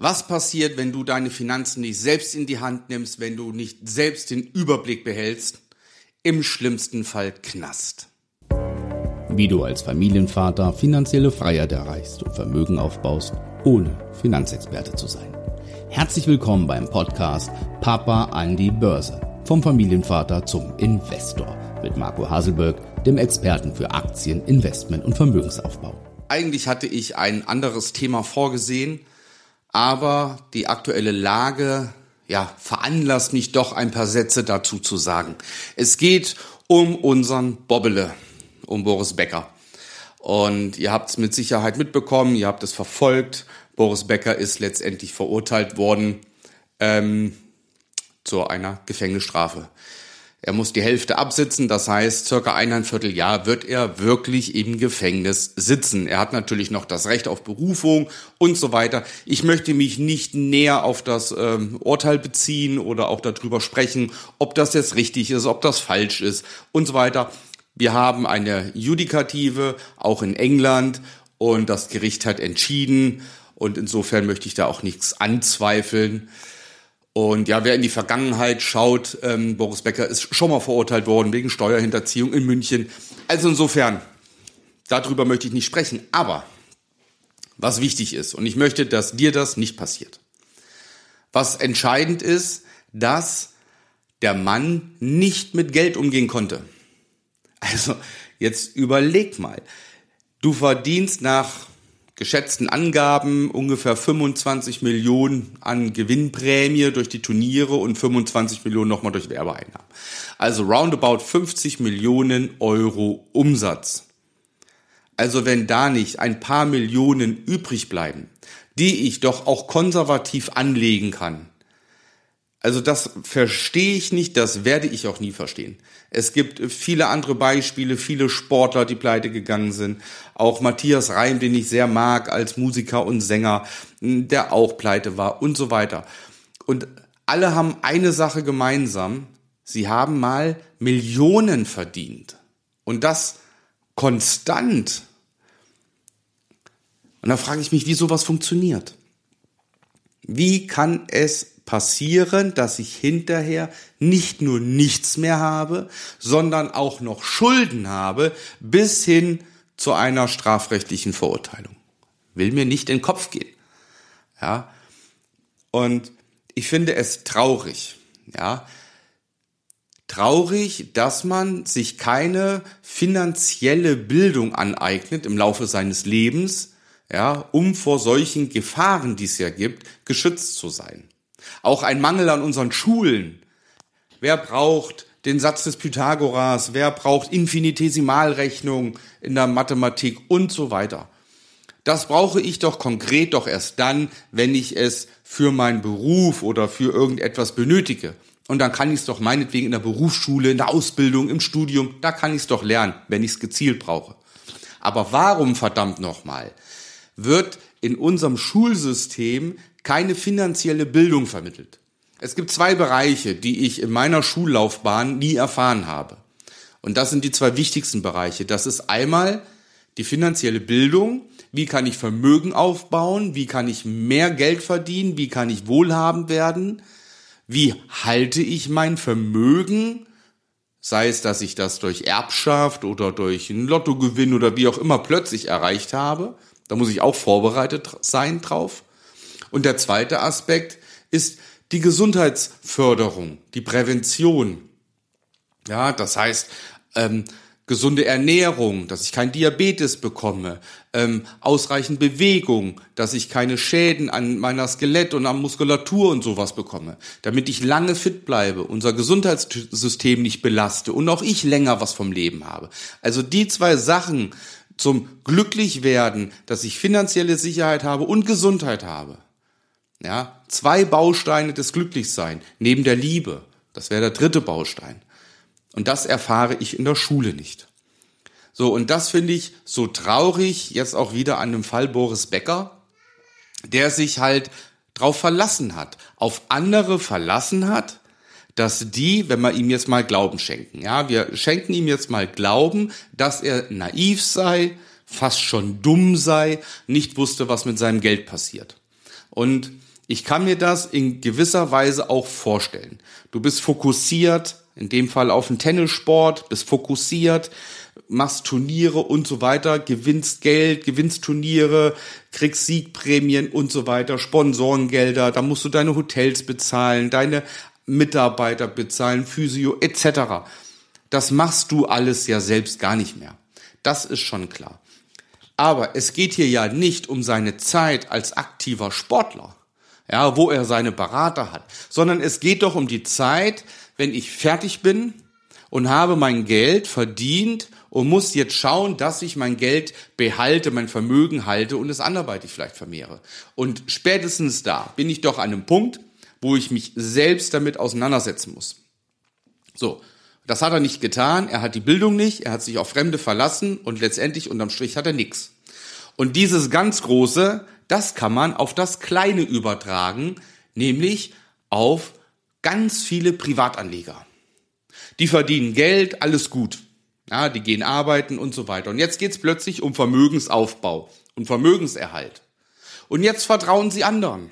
Was passiert, wenn du deine Finanzen nicht selbst in die Hand nimmst, wenn du nicht selbst den Überblick behältst? Im schlimmsten Fall Knast. Wie du als Familienvater finanzielle Freiheit erreichst und Vermögen aufbaust, ohne Finanzexperte zu sein. Herzlich willkommen beim Podcast Papa an die Börse. Vom Familienvater zum Investor. Mit Marco Haselböck, dem Experten für Aktien, Investment und Vermögensaufbau. Eigentlich hatte ich ein anderes Thema vorgesehen, aber die aktuelle Lage veranlasst mich doch ein paar Sätze dazu zu sagen. Es geht um unseren Bobbele, um Boris Becker. Und ihr habt es mit Sicherheit mitbekommen, ihr habt es verfolgt. Boris Becker ist letztendlich verurteilt worden zu einer Gefängnisstrafe. Er muss die Hälfte absitzen, das heißt, circa 1,25 Jahr wird er wirklich im Gefängnis sitzen. Er hat natürlich noch das Recht auf Berufung und so weiter. Ich möchte mich nicht näher auf das Urteil beziehen oder auch darüber sprechen, ob das jetzt richtig ist, ob das falsch ist und so weiter. Wir haben eine Judikative, auch in England, und das Gericht hat entschieden, und insofern möchte ich da auch nichts anzweifeln. Und wer in die Vergangenheit schaut, Boris Becker ist schon mal verurteilt worden wegen Steuerhinterziehung in München. Also insofern, darüber möchte ich nicht sprechen. Aber was wichtig ist, und ich möchte, dass dir das nicht passiert. Was entscheidend ist, dass der Mann nicht mit Geld umgehen konnte. Also jetzt überleg mal. Du verdienst nach geschätzten Angaben ungefähr 25 Millionen an Gewinnprämie durch die Turniere und 25 Millionen nochmal durch Werbeeinnahmen. Also roundabout 50 Millionen Euro Umsatz. Also wenn da nicht ein paar Millionen übrig bleiben, die ich doch auch konservativ anlegen kann. Also das verstehe ich nicht, das werde ich auch nie verstehen. Es gibt viele andere Beispiele, viele Sportler, die pleite gegangen sind. Auch Matthias Reim, den ich sehr mag als Musiker und Sänger, der auch pleite war und so weiter. Und alle haben eine Sache gemeinsam, sie haben mal Millionen verdient. Und das konstant. Und da frage ich mich, wie sowas funktioniert. Wie kann es passieren, dass ich hinterher nicht nur nichts mehr habe, sondern auch noch Schulden habe, bis hin zu einer strafrechtlichen Verurteilung? Will mir nicht in den Kopf gehen. Ja? Und ich finde es traurig. Ja? Traurig, dass man sich keine finanzielle Bildung aneignet im Laufe seines Lebens, ja, um vor solchen Gefahren, die es ja gibt, geschützt zu sein. Auch ein Mangel an unseren Schulen. Wer braucht den Satz des Pythagoras? Wer braucht Infinitesimalrechnung in der Mathematik und so weiter? Das brauche ich doch konkret doch erst dann, wenn ich es für meinen Beruf oder für irgendetwas benötige. Und dann kann ich es doch meinetwegen in der Berufsschule, in der Ausbildung, im Studium, da kann ich es doch lernen, wenn ich es gezielt brauche. Aber warum, verdammt nochmal, wird in unserem Schulsystem keine finanzielle Bildung vermittelt? Es gibt zwei Bereiche, die ich in meiner Schullaufbahn nie erfahren habe. Und das sind die zwei wichtigsten Bereiche. Das ist einmal die finanzielle Bildung. Wie kann ich Vermögen aufbauen? Wie kann ich mehr Geld verdienen? Wie kann ich wohlhabend werden? Wie halte ich mein Vermögen? Sei es, dass ich das durch Erbschaft oder durch einen Lottogewinn oder wie auch immer plötzlich erreicht habe. Da muss ich auch vorbereitet sein drauf. Und der zweite Aspekt ist die Gesundheitsförderung, die Prävention. Ja, das heißt, gesunde Ernährung, dass ich keinen Diabetes bekomme, ausreichend Bewegung, dass ich keine Schäden an meiner Skelett und an Muskulatur und sowas bekomme, damit ich lange fit bleibe, unser Gesundheitssystem nicht belaste und auch ich länger was vom Leben habe. Also die zwei Sachen zum Glücklichwerden, dass ich finanzielle Sicherheit habe und Gesundheit habe. Ja, zwei Bausteine des Glücklichseins, neben der Liebe. Das wäre der dritte Baustein. Und das erfahre ich in der Schule nicht. So, und das finde ich so traurig, jetzt auch wieder an dem Fall Boris Becker, der sich halt drauf verlassen hat, auf andere verlassen hat, dass die, wenn wir ihm jetzt mal Glauben schenken, ja, wir schenken ihm jetzt mal Glauben, dass er naiv sei, fast schon dumm sei, nicht wusste, was mit seinem Geld passiert. Und Ich kann mir das in gewisser Weise auch vorstellen. Du bist fokussiert, in dem Fall auf den Tennissport, bist fokussiert, machst Turniere und so weiter, gewinnst Geld, gewinnst Turniere, kriegst Siegprämien und so weiter, Sponsorengelder, da musst du deine Hotels bezahlen, deine Mitarbeiter bezahlen, Physio etc. Das machst du alles ja selbst gar nicht mehr. Das ist schon klar. Aber es geht hier ja nicht um seine Zeit als aktiver Sportler, ja, wo er seine Berater hat, sondern es geht doch um die Zeit, wenn ich fertig bin und habe mein Geld verdient und muss jetzt schauen, dass ich mein Geld behalte, mein Vermögen halte und es anderweitig vielleicht vermehre. Und spätestens da bin ich doch an einem Punkt, wo ich mich selbst damit auseinandersetzen muss. So, das hat er nicht getan, er hat die Bildung nicht, er hat sich auf Fremde verlassen und letztendlich unterm Strich hat er nichts. Und dieses ganz Große, das kann man auf das Kleine übertragen, nämlich auf ganz viele Privatanleger. Die verdienen Geld, alles gut. Ja, die gehen arbeiten und so weiter. Und jetzt geht's plötzlich um Vermögensaufbau und Vermögenserhalt. Und jetzt vertrauen sie anderen.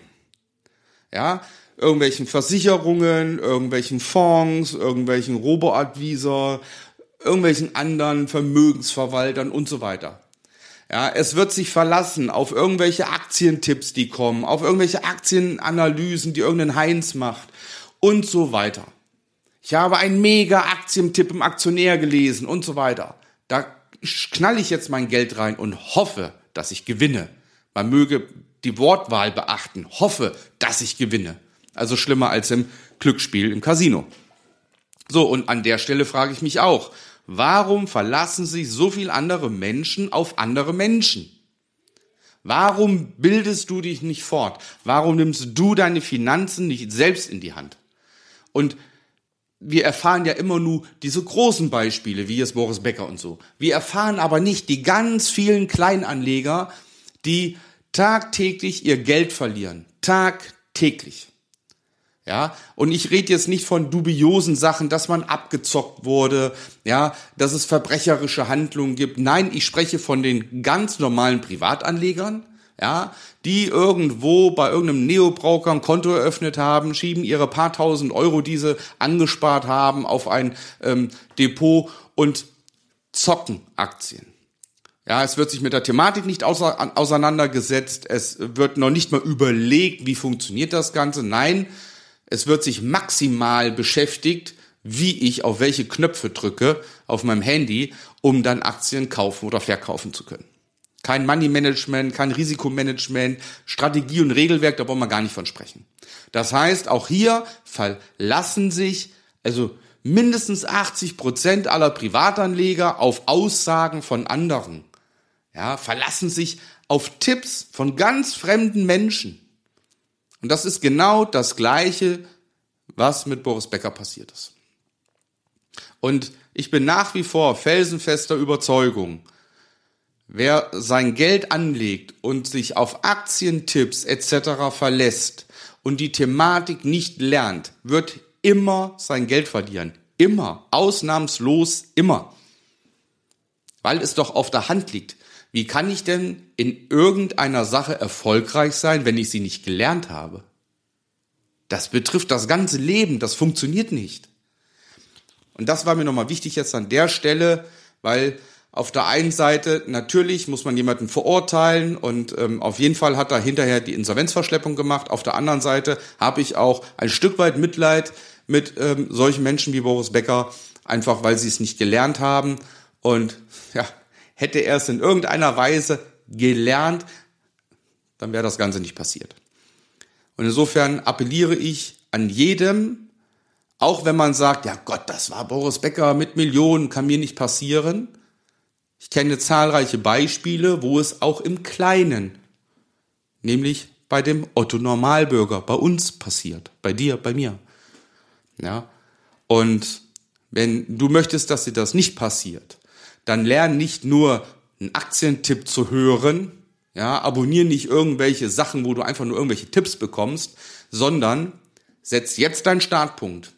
Ja, irgendwelchen Versicherungen, irgendwelchen Fonds, irgendwelchen Robo-Advisor, irgendwelchen anderen Vermögensverwaltern und so weiter. Ja, es wird sich verlassen auf irgendwelche Aktientipps, die kommen, auf irgendwelche Aktienanalysen, die irgendein Heinz macht und so weiter. Ich habe einen mega Aktientipp im Aktionär gelesen und so weiter. Da knall ich jetzt mein Geld rein und hoffe, dass ich gewinne. Man möge die Wortwahl beachten. Hoffe, dass ich gewinne. Also schlimmer als im Glücksspiel im Casino. So, und an der Stelle frage ich mich auch, warum verlassen sich so viele andere Menschen auf andere Menschen? Warum bildest du dich nicht fort? Warum nimmst du deine Finanzen nicht selbst in die Hand? Und wir erfahren ja immer nur diese großen Beispiele, wie jetzt Boris Becker und so. Wir erfahren aber nicht die ganz vielen Kleinanleger, die tagtäglich ihr Geld verlieren. Tagtäglich. Ja, und ich rede jetzt nicht von dubiosen Sachen, dass man abgezockt wurde, ja, dass es verbrecherische Handlungen gibt. Nein, ich spreche von den ganz normalen Privatanlegern, ja, die irgendwo bei irgendeinem Neobroker ein Konto eröffnet haben, schieben ihre paar tausend Euro, die sie angespart haben, auf ein Depot und zocken Aktien. Ja, es wird sich mit der Thematik nicht auseinandergesetzt, es wird noch nicht mal überlegt, wie funktioniert das Ganze. Nein, es wird sich maximal beschäftigt, wie ich auf welche Knöpfe drücke auf meinem Handy, um dann Aktien kaufen oder verkaufen zu können. Kein Money-Management, kein Risikomanagement, Strategie und Regelwerk, da wollen wir gar nicht von sprechen. Das heißt, auch hier verlassen sich also mindestens 80% aller Privatanleger auf Aussagen von anderen. Ja, verlassen sich auf Tipps von ganz fremden Menschen. Und das ist genau das Gleiche, was mit Boris Becker passiert ist. Und ich bin nach wie vor felsenfester Überzeugung, wer sein Geld anlegt und sich auf Aktientipps etc. verlässt und die Thematik nicht lernt, wird immer sein Geld verlieren. Immer, ausnahmslos immer. Weil es doch auf der Hand liegt. Wie kann ich denn in irgendeiner Sache erfolgreich sein, wenn ich sie nicht gelernt habe? Das betrifft das ganze Leben, das funktioniert nicht. Und das war mir nochmal wichtig jetzt an der Stelle, weil auf der einen Seite natürlich muss man jemanden verurteilen und auf jeden Fall hat er hinterher die Insolvenzverschleppung gemacht. Auf der anderen Seite habe ich auch ein Stück weit Mitleid mit solchen Menschen wie Boris Becker, einfach weil sie es nicht gelernt haben und ja, hätte er es in irgendeiner Weise gelernt, dann wäre das Ganze nicht passiert. Und insofern appelliere ich an jedem, auch wenn man sagt, ja Gott, das war Boris Becker mit Millionen, kann mir nicht passieren. Ich kenne zahlreiche Beispiele, wo es auch im Kleinen, nämlich bei dem Otto Normalbürger, bei uns passiert, bei dir, bei mir. Ja? Und wenn du möchtest, dass dir das nicht passiert, dann lern nicht nur einen Aktientipp zu hören, ja, abonniere nicht irgendwelche Sachen, wo du einfach nur irgendwelche Tipps bekommst, sondern setz jetzt deinen Startpunkt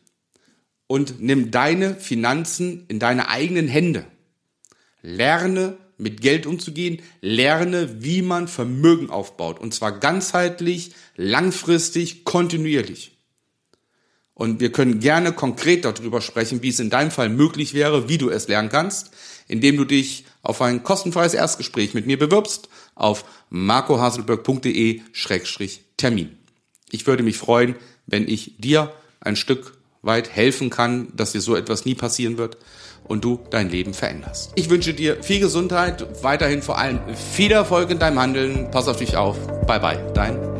und nimm deine Finanzen in deine eigenen Hände. Lerne, mit Geld umzugehen, lerne, wie man Vermögen aufbaut und zwar ganzheitlich, langfristig, kontinuierlich. Und wir können gerne konkret darüber sprechen, wie es in deinem Fall möglich wäre, wie du es lernen kannst, indem du dich auf ein kostenfreies Erstgespräch mit mir bewirbst auf marcohaselböck.de/termin. Ich würde mich freuen, wenn ich dir ein Stück weit helfen kann, dass dir so etwas nie passieren wird und du dein Leben veränderst. Ich wünsche dir viel Gesundheit, weiterhin vor allem viel Erfolg in deinem Handeln. Pass auf dich auf. Bye bye, dein